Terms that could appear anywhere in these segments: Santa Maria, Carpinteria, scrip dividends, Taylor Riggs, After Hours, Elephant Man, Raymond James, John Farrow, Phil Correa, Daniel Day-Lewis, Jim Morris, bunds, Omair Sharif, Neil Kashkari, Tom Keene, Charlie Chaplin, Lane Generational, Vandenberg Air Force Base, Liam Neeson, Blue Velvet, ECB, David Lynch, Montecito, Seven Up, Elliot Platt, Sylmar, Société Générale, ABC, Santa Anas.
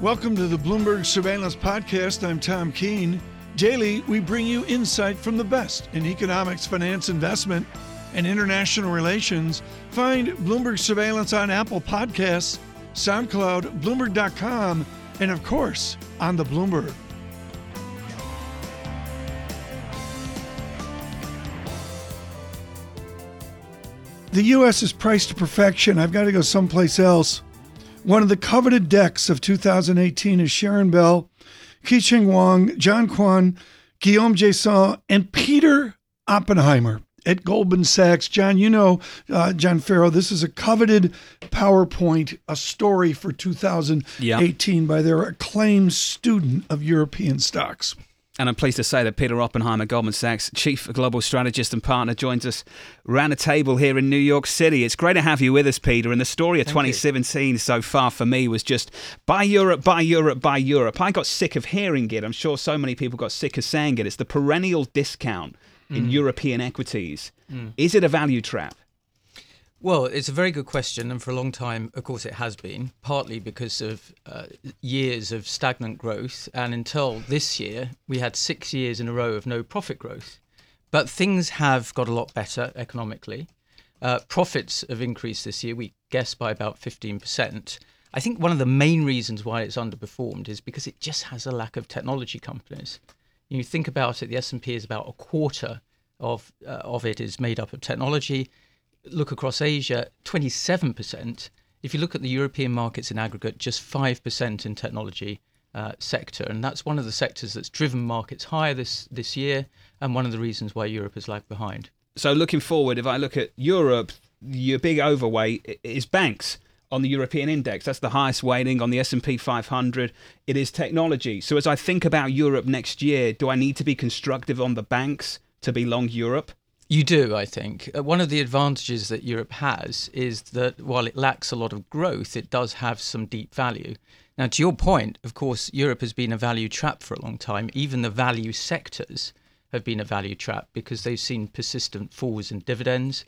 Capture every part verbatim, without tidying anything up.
Welcome to the Bloomberg Surveillance Podcast. I'm Tom Keene. Daily, we bring you insight from the best in economics, finance, investment, and international relations. Find Bloomberg Surveillance on Apple Podcasts, SoundCloud, Bloomberg dot com, and of course, on the Bloomberg. The U S is priced to perfection. I've got to go someplace else. One of the coveted decks of two thousand eighteen is Sharon Bell, Ki Ching Wang, John Kwan, Guillaume Jason, and Peter Oppenheimer at Goldman Sachs. John, you know, uh, John Farrow, this is a coveted PowerPoint, a story for two thousand eighteen yeah. by their acclaimed student of European stocks. And I'm pleased to say that Peter Oppenheimer, Goldman Sachs Chief Global Strategist and Partner, joins us round the table here in New York City. It's great to have you with us, Peter. And the story of twenty seventeen so far for me was just buy Europe, buy Europe, buy Europe. I got sick of hearing it. I'm sure so many people got sick of saying it. It's the perennial discount in mm. European equities. Mm. Is it a value trap? Well, it's a very good question, and for a long time, of course, it has been, partly because of uh, years of stagnant growth. And until this year, we had six years in a row of no profit growth. But things have got a lot better economically. Uh, profits have increased this year, we guess, by about fifteen percent. I think one of the main reasons why it's underperformed is because it just has a lack of technology companies. You think about it, the S and P is about a quarter of uh, of it is made up of technology. Look across Asia, twenty-seven percent. If you look at the European markets in aggregate, just five percent in technology uh, sector. And that's one of the sectors that's driven markets higher this, this year, and one of the reasons why Europe has lagged behind. So looking forward, if I look at Europe, your big overweight is banks on the European index. That's the highest weighting on the S and P five hundred. It is technology. So as I think about Europe next year, do I need to be constructive on the banks to be long Europe? You do, I think. Uh, one of the advantages that Europe has is that while it lacks a lot of growth, it does have some deep value. Now, to your point, of course, Europe has been a value trap for a long time. Even the value sectors have been a value trap because they've seen persistent falls in dividends.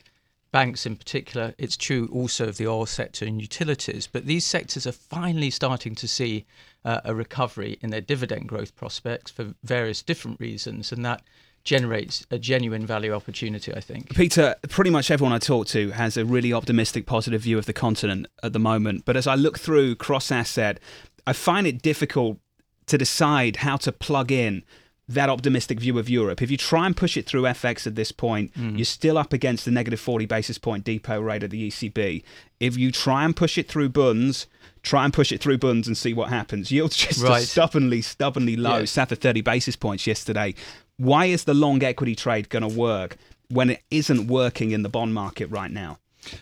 Banks in particular, it's true also of the oil sector and utilities, but these sectors are finally starting to see uh, a recovery in their dividend growth prospects for various different reasons, and that generates a genuine value opportunity, I think. Peter, pretty much everyone I talk to has a really optimistic, positive view of the continent at the moment. But as I look through cross-asset, I find it difficult to decide how to plug in that optimistic view of Europe. If you try and push it through F X at this point, mm. you're still up against the negative forty basis point depot rate of the E C B. If you try and push it through bunds, try and push it through bunds and see what happens. Yields just right. stubbornly, stubbornly low, yes. south of thirty basis points yesterday. Why is the long equity trade going to work when it isn't working in the bond market right now?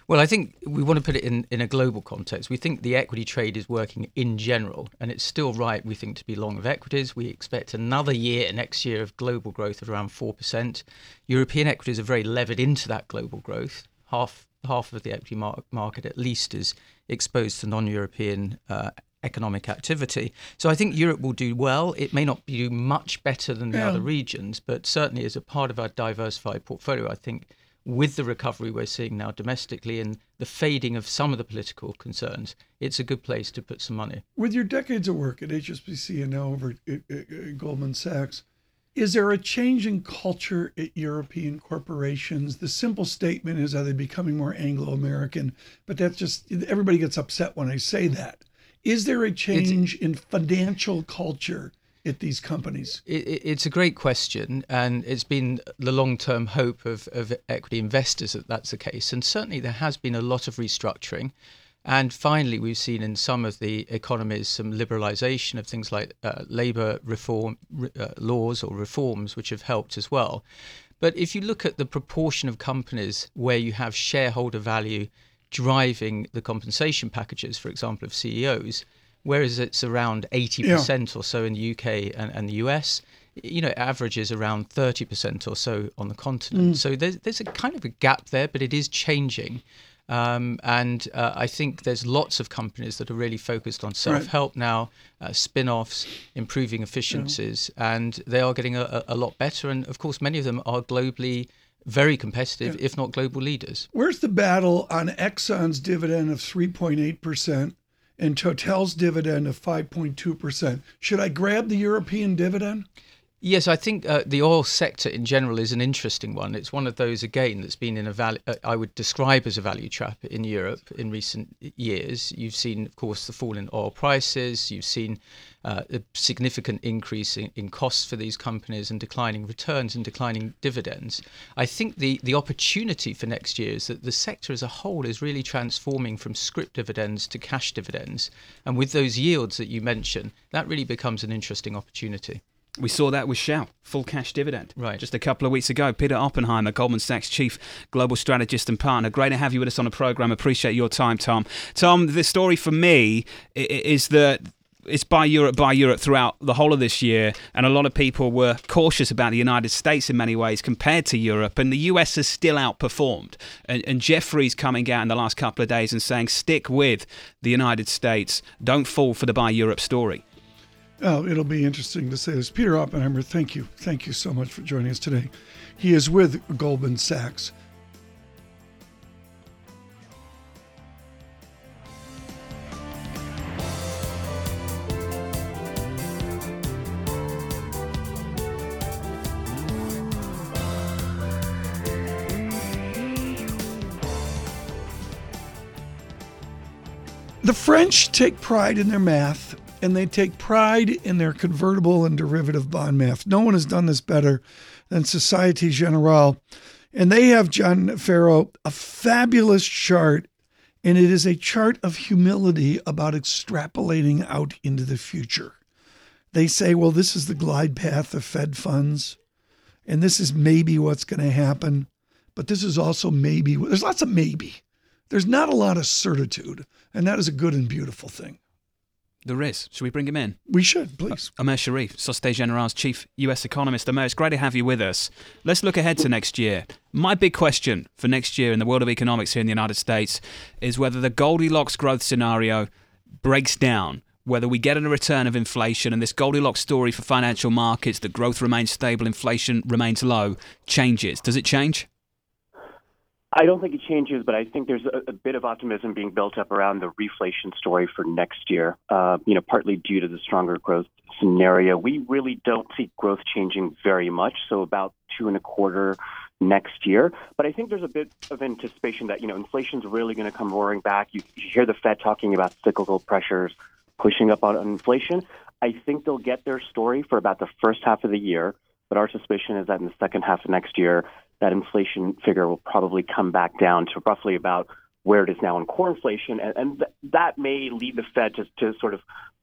Well, I think we want to put it in, in a global context. We think the equity trade is working in general, and it's still right, we think, to be long of equities. We expect another year, next year, of global growth of around four percent. European equities are very levered into that global growth. Half half of the equity mar- market, at least, is exposed to non-European uh, economic activity. So I think Europe will do well. It may not do much better than the yeah. other regions, but certainly as a part of our diversified portfolio, I think, with the recovery we're seeing now domestically and the fading of some of the political concerns, it's a good place to put some money. With your decades of work at H S B C and now over at Goldman Sachs, is there a change in culture at European corporations? The simple statement is, are they becoming more Anglo-American? But that's just, everybody gets upset when I say that. Is there a change it's, in financial culture at these companies? It, it's a great question, and it's been the long-term hope of, of equity investors that that's the case. And certainly there has been a lot of restructuring. And finally, we've seen in some of the economies some liberalisation of things like uh, labour reform uh, laws or reforms, which have helped as well. But if you look at the proportion of companies where you have shareholder value driving the compensation packages, for example, of C E Os, whereas it's around eighty percent yeah. or so in the U K and, and the U S, you know, it averages around thirty percent or so on the continent. Mm. So there's, there's a kind of a gap there, but it is changing. Um, and uh, I think there's lots of companies that are really focused on self-help right. now, uh, spin-offs, improving efficiencies, yeah. and they are getting a, a lot better. And of course, many of them are globally very competitive, yeah. if not global leaders. Where's the battle on Exxon's dividend of three point eight percent? and Total's dividend of five point two percent. Should I grab the European dividend? Yes, I think uh, the oil sector in general is an interesting one. It's one of those, again, that's been in a value, uh, I would describe as a value trap in Europe in recent years. You've seen, of course, the fall in oil prices. You've seen uh, a significant increase in, in costs for these companies and declining returns and declining dividends. I think the, the opportunity for next year is that the sector as a whole is really transforming from scrip dividends to cash dividends. And with those yields that you mentioned, that really becomes an interesting opportunity. We saw that with Shell, full cash dividend, right? Just a couple of weeks ago. Peter Oppenheimer, Goldman Sachs Chief Global Strategist and Partner. Great to have you with us on the programme. Appreciate your time, Tom. Tom, the story for me is that it's buy Europe, buy Europe throughout the whole of this year, and a lot of people were cautious about the United States in many ways compared to Europe, and the U S has still outperformed. And, and Jeffrey's coming out in the last couple of days and saying, stick with the United States, don't fall for the buy Europe story. Oh, it'll be interesting to say this. Peter Oppenheimer, thank you. Thank you so much for joining us today. He is with Goldman Sachs. The French take pride in their math, and they take pride in their convertible and derivative bond math. No one has done this better than Société Générale. And they have, John Farrow, a fabulous chart, and it is a chart of humility about extrapolating out into the future. They say, well, this is the glide path of Fed funds, and this is maybe what's going to happen, but this is also maybe. There's lots of maybe. There's not a lot of certitude, and that is a good and beautiful thing. There is. Should we bring him in? We should, please. Omair Sharif, Société Générale's Chief U S Economist. Omair, it's great to have you with us. Let's look ahead to next year. My big question for next year in the world of economics here in the United States is whether the Goldilocks growth scenario breaks down, whether we get a return of inflation and this Goldilocks story for financial markets, that growth remains stable, inflation remains low, changes. Does it change? I don't think it changes, but I think there's a, a bit of optimism being built up around the reflation story for next year, uh, you know, partly due to the stronger growth scenario. We really don't see growth changing very much, so about two and a quarter next year. But I think there's a bit of anticipation that, you know, inflation's really going to come roaring back. You, you hear the Fed talking about cyclical pressures pushing up on inflation. I think they'll get their story for about the first half of the year, but our suspicion is that in the second half of next year, that inflation figure will probably come back down to roughly about where it is now in core inflation. And, and th- that may lead the Fed to, to sort of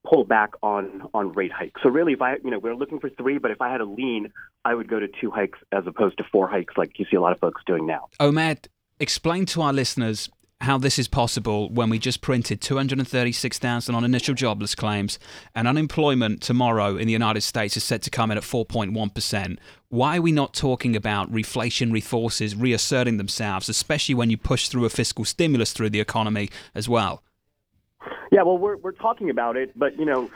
pull back on, on rate hikes. So really, if I, you know, we're looking for three, but if I had a lean, I would go to two hikes as opposed to four hikes like you see a lot of folks doing now. Omair, explain to our listeners how this is possible when we just printed two hundred thirty-six thousand on initial jobless claims and unemployment tomorrow in the United States is set to come in at four point one percent. Why are we not talking about reflationary forces reasserting themselves, especially when you push through a fiscal stimulus through the economy as well? Yeah, well, we're we're talking about it, but, you know,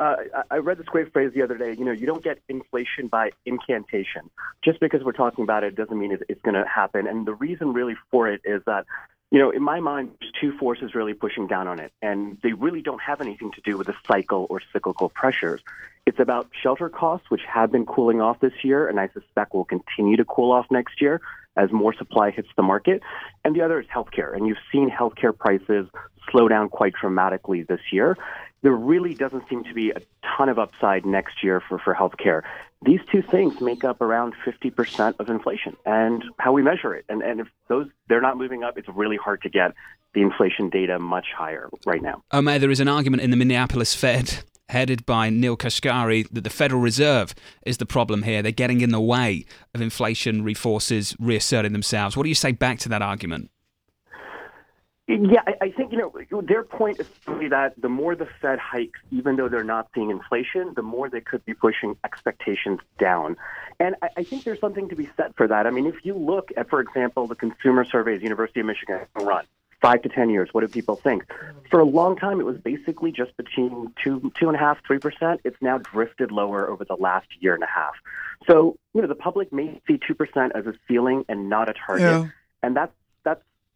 Uh, I read this great phrase the other day, you know, you don't get inflation by incantation. Just because we're talking about it doesn't mean it's going to happen. And the reason really for it is that, you know, in my mind, there's two forces really pushing down on it. And they really don't have anything to do with the cycle or cyclical pressures. It's about shelter costs, which have been cooling off this year, and I suspect will continue to cool off next year as more supply hits the market. And the other is healthcare. And you've seen healthcare prices slow down quite dramatically this year. There really doesn't seem to be a ton of upside next year for, for healthcare. These two things make up around fifty percent of inflation and how we measure it. And, and if those they're not moving up, it's really hard to get the inflation data much higher right now. Omair, there is an argument in the Minneapolis Fed headed by Neil Kashkari that the Federal Reserve is the problem here. They're getting in the way of inflationary forces reasserting themselves. What do you say back to that argument? Yeah, I think, you know, their point is really that the more the Fed hikes, even though they're not seeing inflation, the more they could be pushing expectations down. And I think there's something to be said for that. I mean, if you look at, for example, the consumer surveys University of Michigan run, five to ten years, what do people think? For a long time, it was basically just between two, two and a half, three percent. It's now drifted lower over the last year and a half. So, you know, the public may see two percent as a ceiling and not a target. Yeah. And that's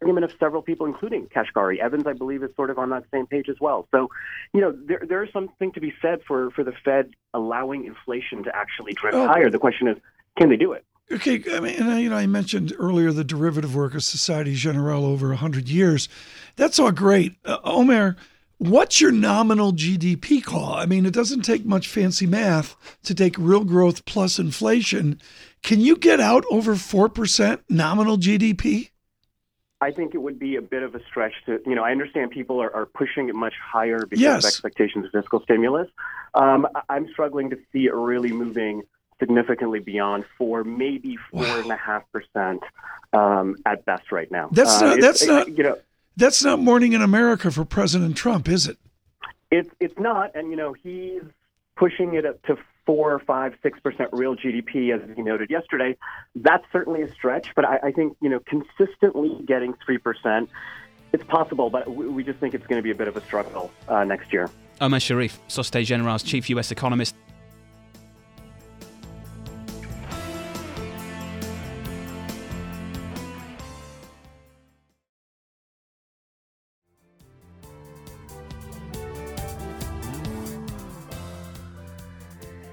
argument of several people, including Kashkari. Evans, I believe, is sort of on that same page as well. So, you know, there there is something to be said for, for the Fed allowing inflation to actually drift oh. higher. The question is, can they do it? Okay, I mean, you know, I mentioned earlier the derivative work of Société Générale over one hundred years. That's all great. Uh, Omair, what's your nominal G D P call? I mean, it doesn't take much fancy math to take real growth plus inflation. Can you get out over four percent nominal G D P? I think it would be a bit of a stretch to, you know, I understand people are, are pushing it much higher because yes. of expectations of fiscal stimulus. Um, I'm struggling to see it really moving significantly beyond four, maybe four wow. and a half percent um, at best right now. That's not uh, that's it, not it, you know that's not morning in America for President Trump, is it? It's it's not, and you know he's pushing it up to four, five, six percent real G D P, as he noted yesterday. That's certainly a stretch, but I, I think you know consistently getting three percent, it's possible, but we just think it's going to be a bit of a struggle uh, next year. Omair Sharif, Société Générale's chief U S economist.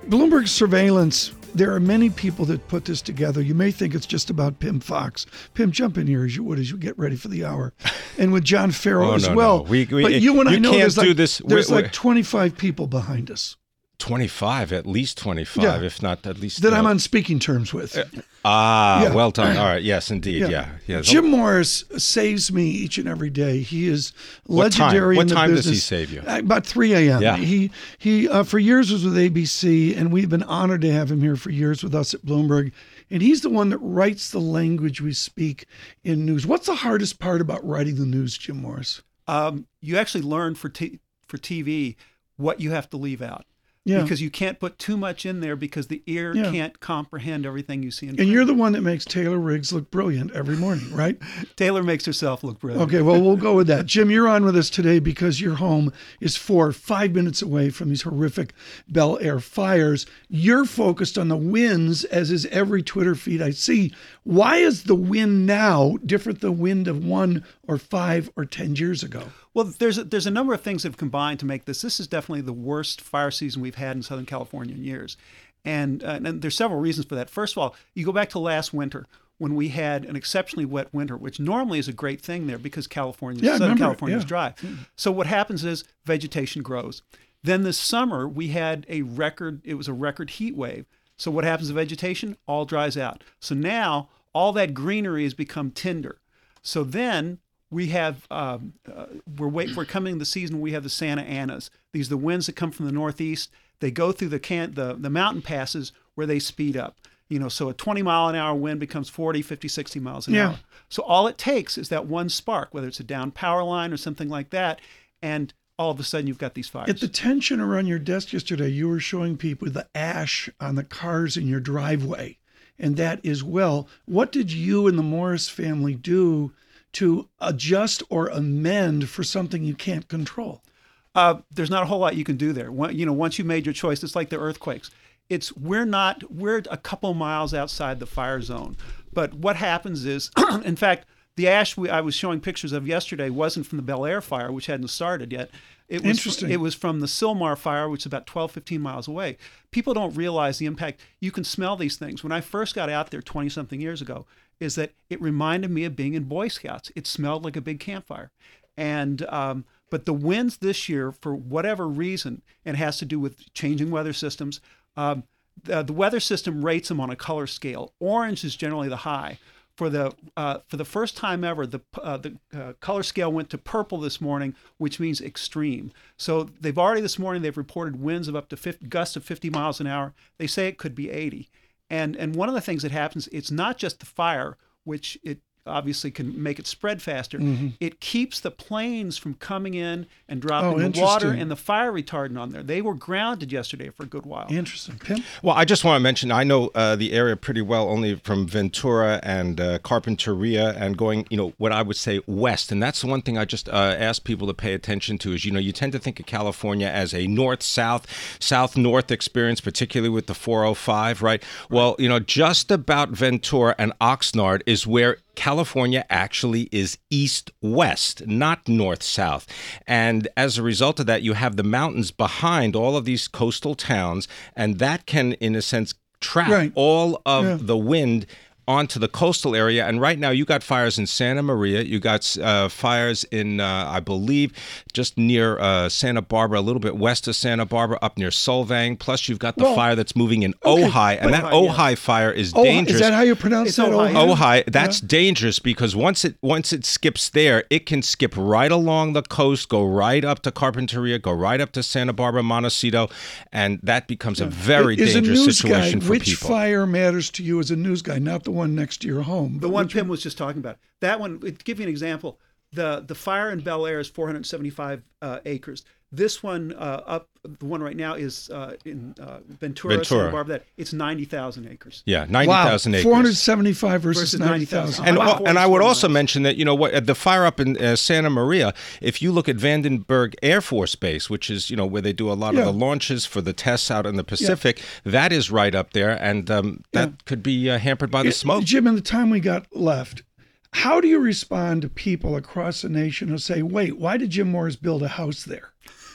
Bloomberg surveillance, there are many people that put this together. You may think it's just about Pim Fox. Pim, jump in here as you would as you get ready for the hour. And with John Farrow oh, as no, well. No. We, we, but you and you I know there's, like, this. there's like twenty-five people behind us. twenty-five, at least twenty-five, yeah. if not at least. That no. I'm on speaking terms with. Uh, ah, yeah. well done. All right. Yes, indeed. Yeah. yeah. yeah. Jim Morris saves me each and every day. He is legendary what time? What in the time business. Does he save you? About three a.m. Yeah. He, he uh, for years, was with A B C, and we've been honored to have him here for years with us at Bloomberg. And he's the one that writes the language we speak in news. What's the hardest part about writing the news, Jim Morris? Um, you actually learn for t- for T V what you have to leave out. Yeah. Because you can't put too much in there because the ear yeah. can't comprehend everything you see in print. And you're the one that makes Taylor Riggs look brilliant every morning, right? Taylor makes herself look brilliant. Okay, well, we'll go with that. Jim, you're on with us today because your home is four, five minutes away from these horrific Bel Air fires. You're focused on the wins, as is every Twitter feed I see. Why is the win now different than the win of one or five or ten years ago? Well, there's a, there's a number of things that have combined to make this. This is definitely the worst fire season we've had in Southern California in years. And, uh, and there's several reasons for that. First of all, you go back to last winter when we had an exceptionally wet winter, which normally is a great thing there because California, yeah, Southern California is yeah. dry. Mm-hmm. So what happens is vegetation grows. Then this summer we had a record, it was a record heat wave. So what happens to vegetation? All dries out. So now all that greenery has become tinder. So then we have, um, uh, we're wait, we're coming the season, we have the Santa Anas. These are the winds that come from the northeast. They go through the can- the, the mountain passes where they speed up. You know, so a twenty mile an hour wind becomes forty, fifty, sixty miles an yeah. hour. So all it takes is that one spark, whether it's a downed power line or something like that, and all of a sudden you've got these fires. At the tension around your desk yesterday, you were showing people the ash on the cars in your driveway, and that is well. What did you and the Morris family do to adjust or amend for something you can't control? Uh, there's not a whole lot you can do there. When, you know, once you made your choice, it's like the earthquakes. It's we're not we're a couple miles outside the fire zone. But what happens is, in fact, the ash we, I was showing pictures of yesterday wasn't from the Bel Air fire, which hadn't started yet. It was, Interesting. It was from the Sylmar fire, which is about twelve, fifteen miles away. People don't realize the impact. You can smell these things. When I first got out there twenty-something years ago, is that it reminded me of being in Boy Scouts. It smelled like a big campfire. And um, but the winds this year, for whatever reason, and it has to do with changing weather systems, um, the, the weather system rates them on a color scale. Orange is generally the high. For the uh, for the first time ever, the uh, the uh, color scale went to purple this morning, which means extreme. So they've already this morning, they've reported winds of up to fifty, gusts of fifty miles an hour. They say it could be eighty. And and one of the things that happens, it's not just the fire, which it obviously can make it spread faster. Mm-hmm. It keeps the planes from coming in and dropping oh, the water and the fire retardant on there. They were grounded yesterday for a good while. Interesting. Pim? Well, I just want to mention, I know uh, the area pretty well, only from Ventura and uh, Carpinteria and going, you know, what I would say west. And that's the one thing I just uh, ask people to pay attention to is, you know, you tend to think of California as a north-south, south-north experience, particularly with the four oh five, right? Well, you know, just about Ventura and Oxnard is where California actually is east-west, not north-south. And as a result of that, you have the mountains behind all of these coastal towns, and that can, in a sense, trap right. all of yeah. the wind onto the coastal area. And right now, you got fires in Santa Maria. You got uh, fires in, uh, I believe, just near uh, Santa Barbara, a little bit west of Santa Barbara, up near Solvang. Plus, you've got the well, fire that's moving in okay. Ojai. And that Ojai, Ojai yeah. fire is Ojai, dangerous. Is that how you pronounce it? Ojai. Ojai. That's yeah. dangerous because once it once it skips there, it can skip right along the coast, go right up to Carpinteria, go right up to Santa Barbara, Montecito, and that becomes yeah. a very it, dangerous a situation guy, for which people. Which fire matters to you as a news guy, not the one next to your home. The one Pim was just talking about. That one, to give you an example, the the fire in Bel Air is four hundred seventy-five uh, acres. This one uh, up, the one right now is uh, in uh, Ventura, Ventura, Santa Barbara. That it's ninety thousand acres. Yeah, ninety thousand wow. acres. four hundred seventy-five versus, versus ninety thousand. And, uh, and I would also mention that, you know, what the fire up in uh, Santa Maria, if you look at Vandenberg Air Force Base, which is, you know, where they do a lot yeah. of the launches for the tests out in the Pacific, yeah. that is right up there. And um, that yeah. could be uh, hampered by the it, smoke. Jim, in the time we got left, how do you respond to people across the nation who say, wait, why did Jim Morris build a house there?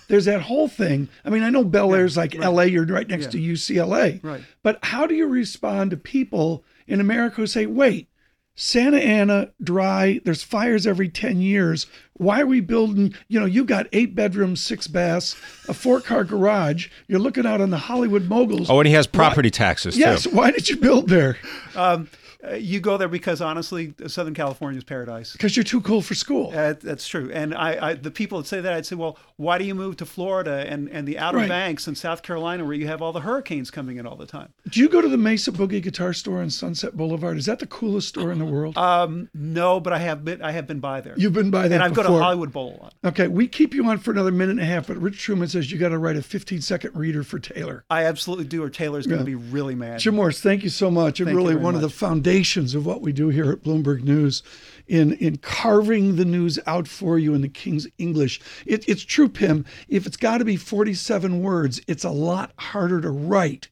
There's that whole thing. I mean, I know Bel Air's yeah, like right. L A, you're right next yeah. to U C L A. Right. But how do you respond to people in America who say, wait, Santa Ana, dry, there's fires every ten years. Why are we building, you know, you've got eight bedrooms, six baths, a four-car garage. You're looking out on the Hollywood moguls. Oh, and he has property why, taxes, too. Yes, why did you build there? Um, You go there because, honestly, Southern California is paradise. Because you're too cool for school. Uh, that's true. And I, I, the people that say that, I'd say, well, why do you move to Florida and, and the Outer right. Banks and South Carolina where you have all the hurricanes coming in all the time? Do you go to the Mesa Boogie Guitar Store on Sunset Boulevard? Is that the coolest store in the world? Um, no, but I have been I have been by there. You've been by there And I've before. Gone to Hollywood Bowl a lot. Okay, we keep you on for another minute and a half, but Rich Truman says you got to write a fifteen-second reader for Taylor. I absolutely do, or Taylor's yeah. going to be really mad. Jim Morris, thank you so much. You're really you one much. Of the foundations of what we do here at Bloomberg News in, in carving the news out for you in the King's English. It, it's true, Pim, if it's got to be forty-seven words, it's a lot harder to write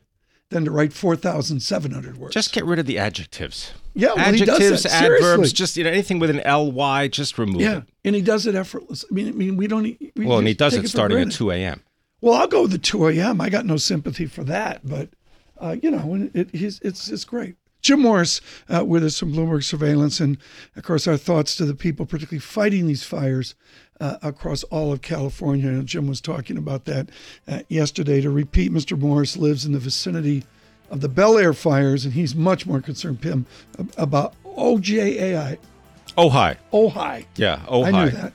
than to write four thousand seven hundred words. Just get rid of the adjectives. Yeah, well, adjectives, he does that. adverbs, just you know anything with an L Y, just remove yeah, it. And he does it effortlessly. I mean, I mean we don't... We well, and he does it starting at two a.m. Well, I'll go with the two a.m. I got no sympathy for that, but, uh, you know, it, it, it's it's great. Jim Morris uh, with us from Bloomberg Surveillance. And, of course, our thoughts to the people particularly fighting these fires uh, across all of California. And Jim was talking about that uh, yesterday. To repeat, Mister Morris lives in the vicinity of the Bel Air fires, and he's much more concerned, Pim, about Ojai. Ojai. Ojai. Yeah, Ojai. I knew that.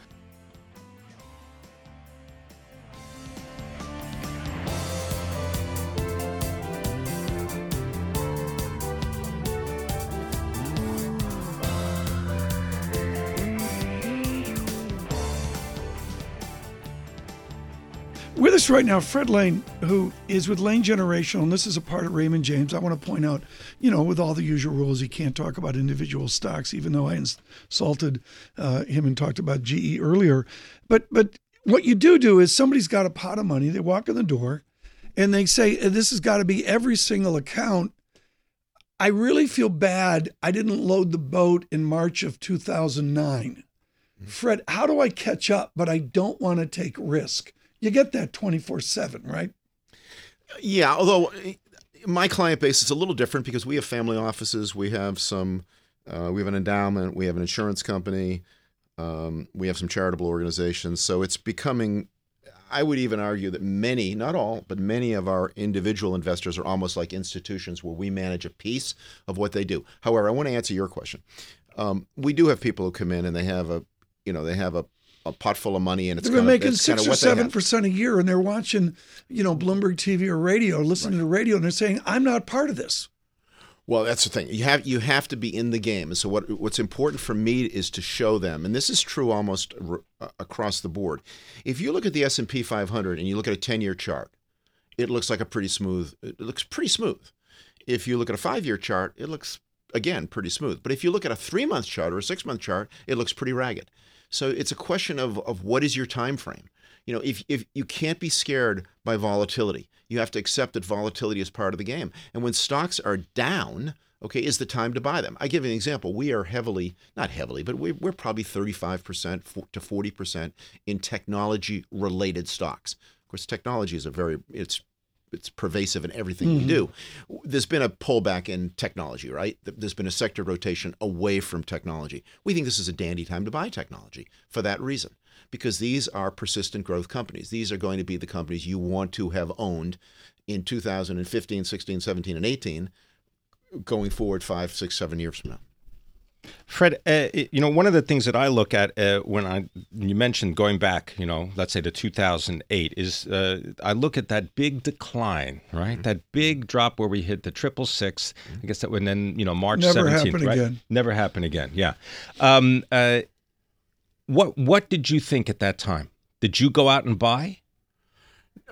With us right now, Fred Lane, who is with Lane Generational, and this is a part of Raymond James. I want to point out, you know, with all the usual rules, he can't talk about individual stocks, even though I insulted uh, him and talked about G E earlier. But but what you do do is somebody's got a pot of money. They walk in the door, and they say, this has got to be every single account. I really feel bad I didn't load the boat in March of two thousand nine. Mm-hmm. Fred, how do I catch up? But I don't want to take risk. You get that twenty-four seven, right? Yeah, although my client base is a little different because we have family offices. We have some, uh, we have an endowment. We have an insurance company. Um, we have some charitable organizations. So it's becoming, I would even argue that many, not all, but many of our individual investors are almost like institutions where we manage a piece of what they do. However, I want to answer your question. Um, we do have people who come in and they have a, you know, they have a, a pot full of money, and it's they're kind making of, six kind of or seven percent a year, and they're watching, you know, Bloomberg T V or radio, listening right. to the radio, and they're saying, "I'm not part of this." Well, that's the thing. You have you have to be in the game. And so what what's important for me is to show them, and this is true almost r- across the board. If you look at the S and P five hundred and you look at a ten-year chart, it looks like a pretty smooth. It looks pretty smooth. If you look at a five-year chart, it looks again pretty smooth. But if you look at a three-month chart or a six-month chart, it looks pretty ragged. So it's a question of of what is your time frame. You know, if if you can't be scared by volatility, you have to accept that volatility is part of the game. And when stocks are down, okay, is the time to buy them. I give you an example. We are heavily, not heavily, but we're, we're probably thirty-five percent to forty percent in technology-related stocks. Of course, technology is a very, it's it's pervasive in everything mm-hmm. we do. There's been a pullback in technology, right? There's been a sector rotation away from technology. We think this is a dandy time to buy technology for that reason, because these are persistent growth companies. These are going to be the companies you want to have owned in two thousand fifteen, sixteen, seventeen, and eighteen going forward five, six, seven years from now. Fred, uh, you know, one of the things that I look at uh, when I you mentioned going back, you know, let's say to two thousand eight, is uh, I look at that big decline, right? Mm-hmm. That big drop where we hit the triple six, I guess that would then, you know, March seventeenth, right? Again. Never happen again. Yeah. Um, uh, what what did you think at that time? Did you go out and buy?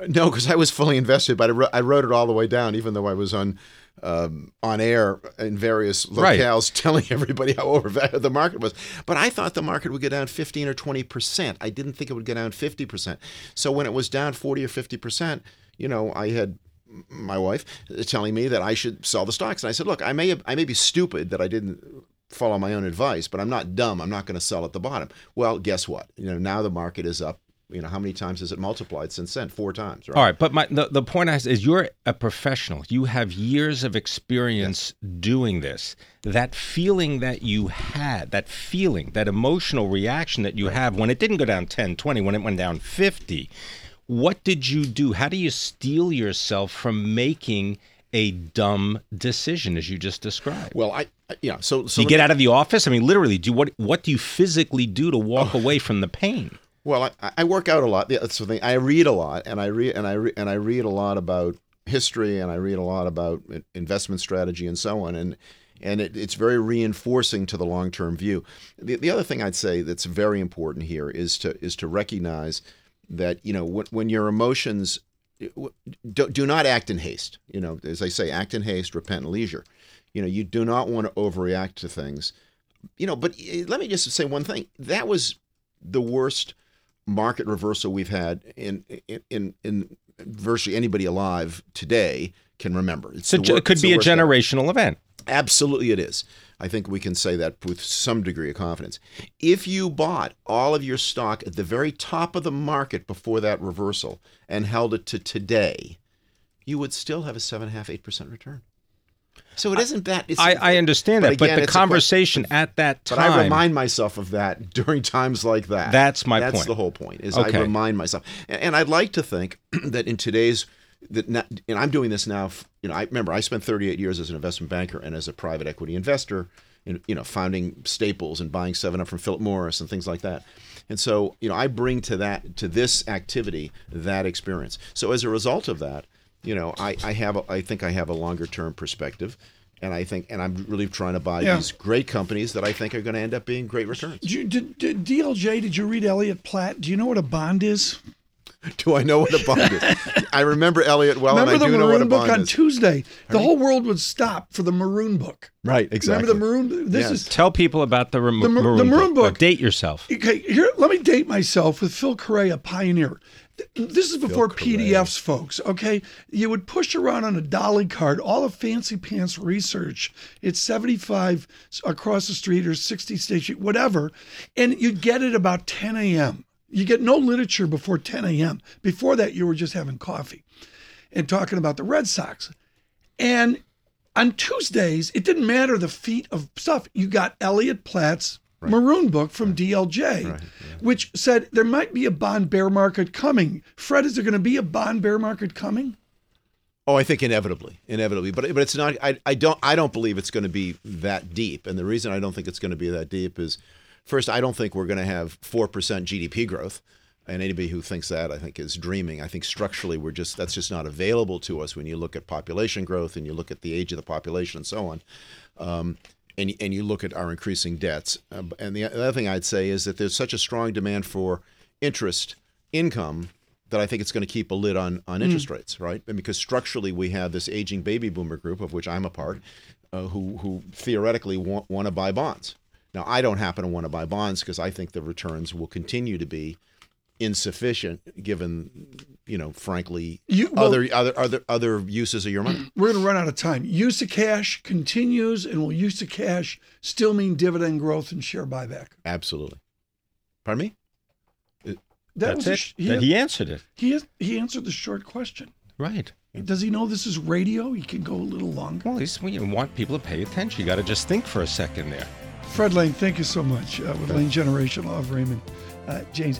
No, because I was fully invested, but I, ro- I wrote it all the way down, even though I was on um, on air in various locales right. telling everybody how overvalued the market was. But I thought the market would go down fifteen or twenty percent. I didn't think it would go down fifty percent. So when it was down forty or fifty percent, you know, I had my wife telling me that I should sell the stocks. And I said, look, I may have, I may be stupid that I didn't follow my own advice, but I'm not dumb. I'm not going to sell at the bottom. Well, guess what? You know, now the market is up. You know, how many times has it multiplied since then? Four times, right? All right, but my, the, the point is, is you're a professional. You have years of experience yes. doing this. That feeling that you had, that feeling, that emotional reaction that you have when it didn't go down ten, twenty, when it went down fifty, what did you do? How do you steel yourself from making a dumb decision, as you just described? Well, I, I yeah. So, so you get me, out of the office? I mean, literally, do what, what do you physically do to walk oh. away from the pain? Well, I, I work out a lot. That's the thing. I read a lot, and I read and I re- and I read a lot about history, and I read a lot about investment strategy and so on. And and it, it's very reinforcing to the long-term view. The the other thing I'd say that's very important here is to is to recognize that, you know, when, when your emotions do, do not act in haste. You know, as I say, act in haste, repent in leisure. You know, you do not want to overreact to things. You know, but let me just say one thing. That was the worst market reversal we've had in in in, in virtually anybody alive today can remember. It's so wor- it could be a generational event. Absolutely it is. I think we can say that with some degree of confidence. If you bought all of your stock at the very top of the market before that reversal and held it to today, you would still have a seven point five, eight percent return. So it isn't that. It's, I, I understand but that, again, but the conversation question, at that time. But I remind myself of that during times like that. That's my that's point. That's the whole point. Is okay. I remind myself, and, and I'd like to think that in today's, that not, and I'm doing this now. You know, I remember I spent thirty-eight years as an investment banker and as a private equity investor, in, you know, founding Staples and buying Seven Up from Philip Morris and things like that. And so, you know, I bring to that to this activity that experience. So as a result of that, you know, I, I have a, I think I have a longer term perspective, and I think and I'm really trying to buy yeah. these great companies that I think are going to end up being great returns. Did, you, did, did D L J? Did you read Elliot Platt? Do you know what a bond is? Do I know what a bond is? I remember Elliot well, remember and I do know what a bond is. Remember the Maroon Book on Tuesday? The whole world would stop for the Maroon Book. Right, exactly. Remember the Maroon? This yes. is tell people about the, rem- the ma- Maroon, the Maroon Book. Book. Date yourself. Okay, here. Let me date myself with Phil Correa, a pioneer. This is before P D Fs, folks, okay? You would push around on a dolly card all of Fancy Pants research. It's seventy-five across the street or sixty State Street, whatever, and you'd get it about ten a.m. You get no literature before ten a.m. Before that, you were just having coffee and talking about the Red Sox. And on Tuesdays, it didn't matter the feet of stuff. You got Elliot Platt's Right. Maroon Book from right. D L J, right. yeah. which said there might be a bond bear market coming. Fred, is there going to be a bond bear market coming? Oh, I think inevitably, inevitably. But but it's not. I, I don't. I don't believe it's going to be that deep. And the reason I don't think it's going to be that deep is, first, I don't think we're going to have four percent G D P growth. And anybody who thinks that, I think, is dreaming. I think structurally, we're just that's just not available to us when you look at population growth and you look at the age of the population and so on. Um, And and you look at our increasing debts. Uh, and the other thing I'd say is that there's such a strong demand for interest income that I think it's going to keep a lid on on interest mm. rates, right? And because structurally we have this aging baby boomer group, of which I'm a part, uh, who who theoretically want want to buy bonds. Now I don't happen to want to buy bonds because I think the returns will continue to be insufficient given you know, frankly, you, well, other other other other uses of your money. We're going to run out of time. Use of cash continues, and will use of cash still mean dividend growth and share buyback? Absolutely. Pardon me? That That's was it. A, he, that he answered it. He he answered the short question. Right. Does he know this is radio? He can go a little longer. Well, at least we want people to pay attention. You got to just think for a second there. Fred Lane, thank you so much. Uh, with Lane Generational of Raymond uh, James.